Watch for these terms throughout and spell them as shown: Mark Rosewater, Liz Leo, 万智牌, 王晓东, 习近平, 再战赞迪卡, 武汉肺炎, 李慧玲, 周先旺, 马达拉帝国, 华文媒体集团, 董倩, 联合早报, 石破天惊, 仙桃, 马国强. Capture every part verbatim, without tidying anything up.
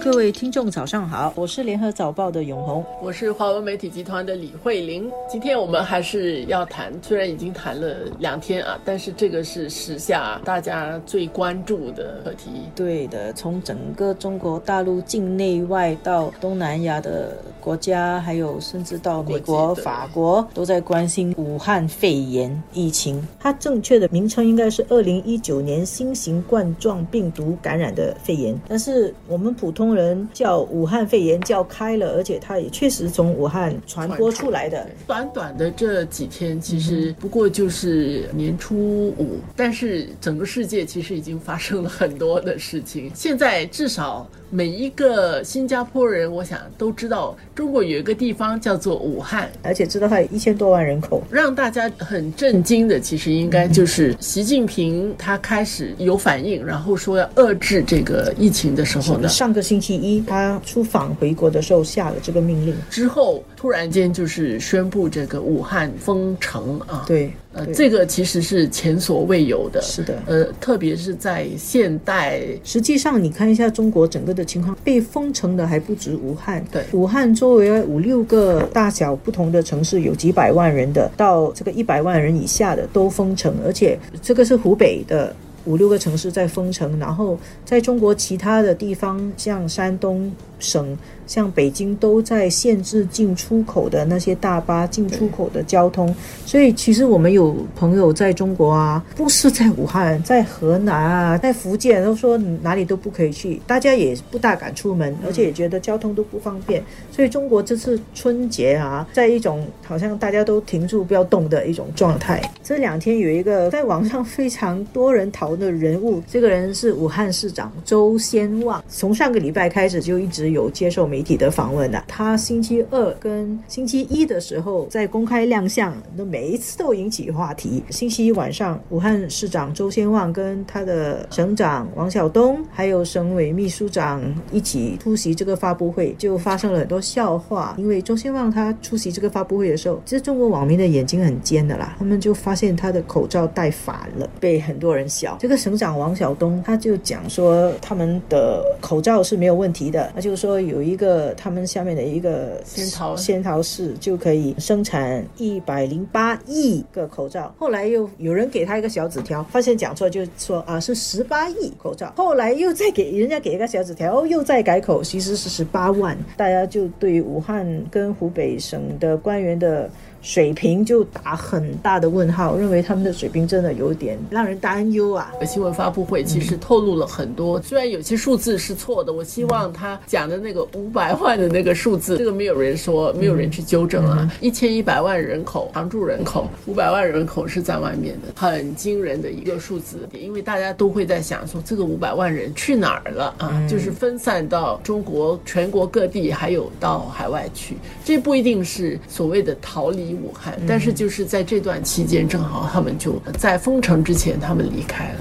各位听众早上好，我是联合早报的永红，我是华文媒体集团的李慧玲。今天我们还是要谈，虽然已经谈了两天啊，但是这个是时下大家最关注的课题。对的，从整个中国大陆境内外到东南亚的国家，还有甚至到美国、法国，都在关心武汉肺炎疫情。它正确的名称应该是二零一九年新型冠状病毒感染的肺炎，但是我们普通中人叫武汉肺炎叫开了，而且它也确实从武汉传播出来的。短短的这几天其实不过就是年初五，但是整个世界其实已经发生了很多的事情。现在至少每一个新加坡人我想都知道中国有一个地方叫做武汉，而且知道它有一千多万人口。让大家很震惊的其实应该就是习近平他开始有反应，然后说要遏制这个疫情的时候呢，上个星期一他出访回国的时候下了这个命令之后，突然间就是宣布这个武汉封城啊。对，呃，这个其实是前所未有的。是的，呃，特别是在现代。实际上你看一下中国整个的情况，被封城的还不止武汉。对，武汉周围五六个大小不同的城市，有几百万人的到这个一百万人以下的都封城，而且这个是湖北的五六个城市在封城，然后在中国其他的地方，像山东省、像北京都在限制进出口的那些大巴、进出口的交通。所以其实我们有朋友在中国啊，不是在武汉，在河南啊，在福建，都说哪里都不可以去，大家也不大敢出门，而且也觉得交通都不方便。所以中国这次春节啊，在一种好像大家都停住不要动的一种状态。这两天有一个在网上非常多人讨论的人物，这个人是武汉市长周先旺，从上个礼拜开始就一直有接受媒体的访问了。他星期二跟星期一的时候在公开亮相，每一次都引起话题。星期一晚上，武汉市长周先旺跟他的省长王晓东还有省委秘书长一起出席这个发布会，就发生了很多笑话。因为周先旺他出席这个发布会的时候，其实中国网民的眼睛很尖的啦，他们就发现他的口罩戴反了，被很多人笑。这个省长王晓东他就讲说他们的口罩是没有问题的，他就说有一个他们下面的一个仙桃仙桃市就可以生产一百零八亿个口罩。后来又有人给他一个小纸条，发现讲错，就说啊是十八亿口罩。后来又再给人家给一个小纸条，又再改口，其实是十八万。大家就对于武汉跟湖北省的官员的水平就打很大的问号，认为他们的水平真的有点让人担忧啊。新闻发布会其实透露了很多，嗯、虽然有些数字是错的，我希望他讲的那个五百万的那个数字，这个没有人说，没有人去纠正啊。一千一百万人口，常住人口，五百万人口是在外面的，很惊人的一个数字。因为大家都会在想说，这个五百万人去哪儿了啊？嗯、就是分散到中国全国各地，还有到海外去，这不一定是所谓的逃离武汉，但是就是在这段期间正好他们就在封城之前他们离开了。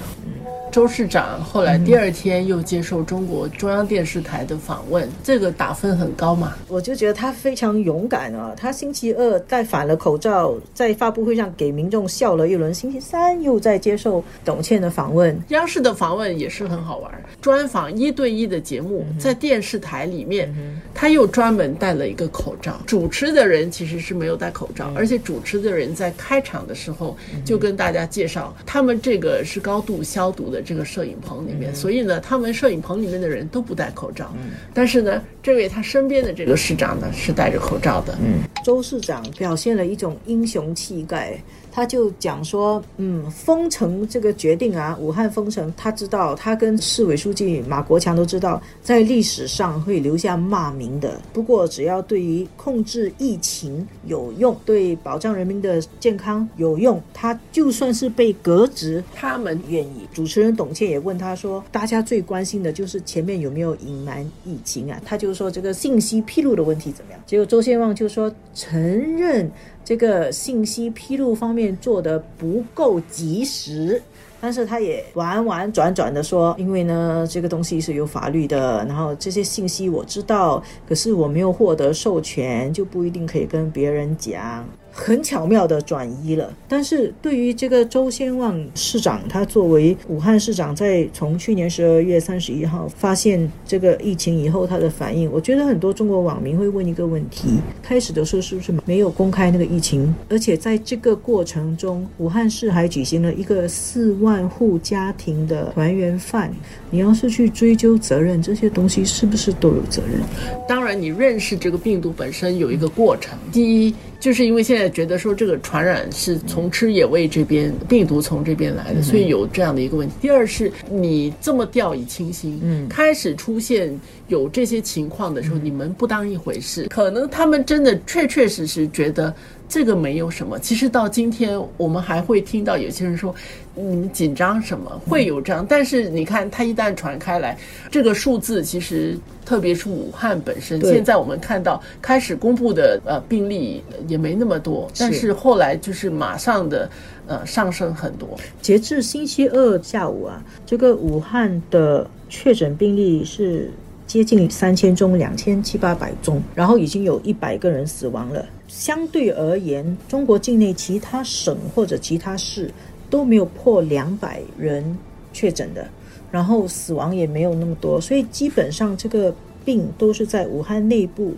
周市长后来第二天又接受中国中央电视台的访问，这个打分很高嘛。我就觉得他非常勇敢啊！他星期二戴反了口罩，在发布会上给民众笑了一轮，星期三又在接受董倩的访问。央视的访问也是很好玩，专访一对一的节目，在电视台里面，他又专门戴了一个口罩。主持的人其实是没有戴口罩，而且主持的人在开场的时候就跟大家介绍，他们这个是高度消毒的。这个摄影棚里面，所以呢他们摄影棚里面的人都不戴口罩，但是呢这位他身边的这个市长呢是戴着口罩的。嗯，周市长表现了一种英雄气概，他就讲说嗯，封城这个决定啊，武汉封城，他知道他跟市委书记马国强都知道在历史上会留下骂名的，不过只要对于控制疫情有用，对保障人民的健康有用，他就算是被革职他们愿意。主持人董倩也问他说，大家最关心的就是前面有没有隐瞒疫情啊，他就说这个信息披露的问题怎么样。结果周先旺就说承认这个信息披露方面做得不够及时，但是他也完完转转的说，因为呢这个东西是有法律的，然后这些信息我知道，可是我没有获得授权，就不一定可以跟别人讲。很巧妙的转移了。但是对于这个周先旺市长，他作为武汉市长，在从去年十二月三十一号发现这个疫情以后，他的反应，我觉得很多中国网民会问一个问题：开始的时候是不是没有公开那个疫情？而且在这个过程中，武汉市还举行了一个四万户家庭的团圆饭。你要是去追究责任，这些东西是不是都有责任？当然，你认识这个病毒本身有一个过程。第一，就是因为现在觉得说这个传染是从吃野味这边，病毒从这边来的，所以有这样的一个问题。第二是你这么掉以轻心，嗯，开始出现有这些情况的时候，你们不当一回事，可能他们真的确确实实觉得这个没有什么。其实到今天我们还会听到有些人说你们紧张什么，会有这样。但是你看它一旦传开来，这个数字其实特别是武汉本身，现在我们看到开始公布的呃病例也没那么多，但是后来就是马上的呃上升很多。截至星期二下午啊，这个武汉的确诊病例是接近三千宗，两千七八百宗，然后已经有一百个人死亡了。相对而言，中国境内其他省或者其他市都没有破两百人确诊的，然后死亡也没有那么多，所以基本上这个病都是在武汉内部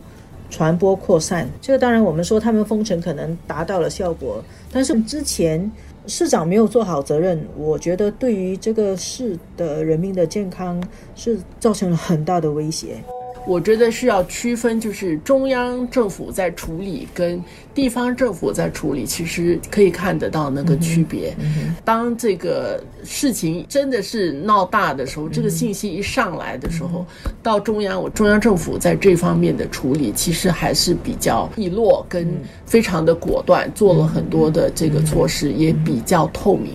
传播扩散。这个当然我们说他们封城可能达到了效果，但是之前市长没有做好责任，我觉得对于这个市的人民的健康是造成了很大的威胁。我觉得是要区分，就是中央政府在处理跟地方政府在处理，其实可以看得到那个区别。当这个事情真的是闹大的时候，这个信息一上来的时候，到中央，我中央政府在这方面的处理其实还是比较利落跟非常的果断，做了很多的这个措施，也比较透明。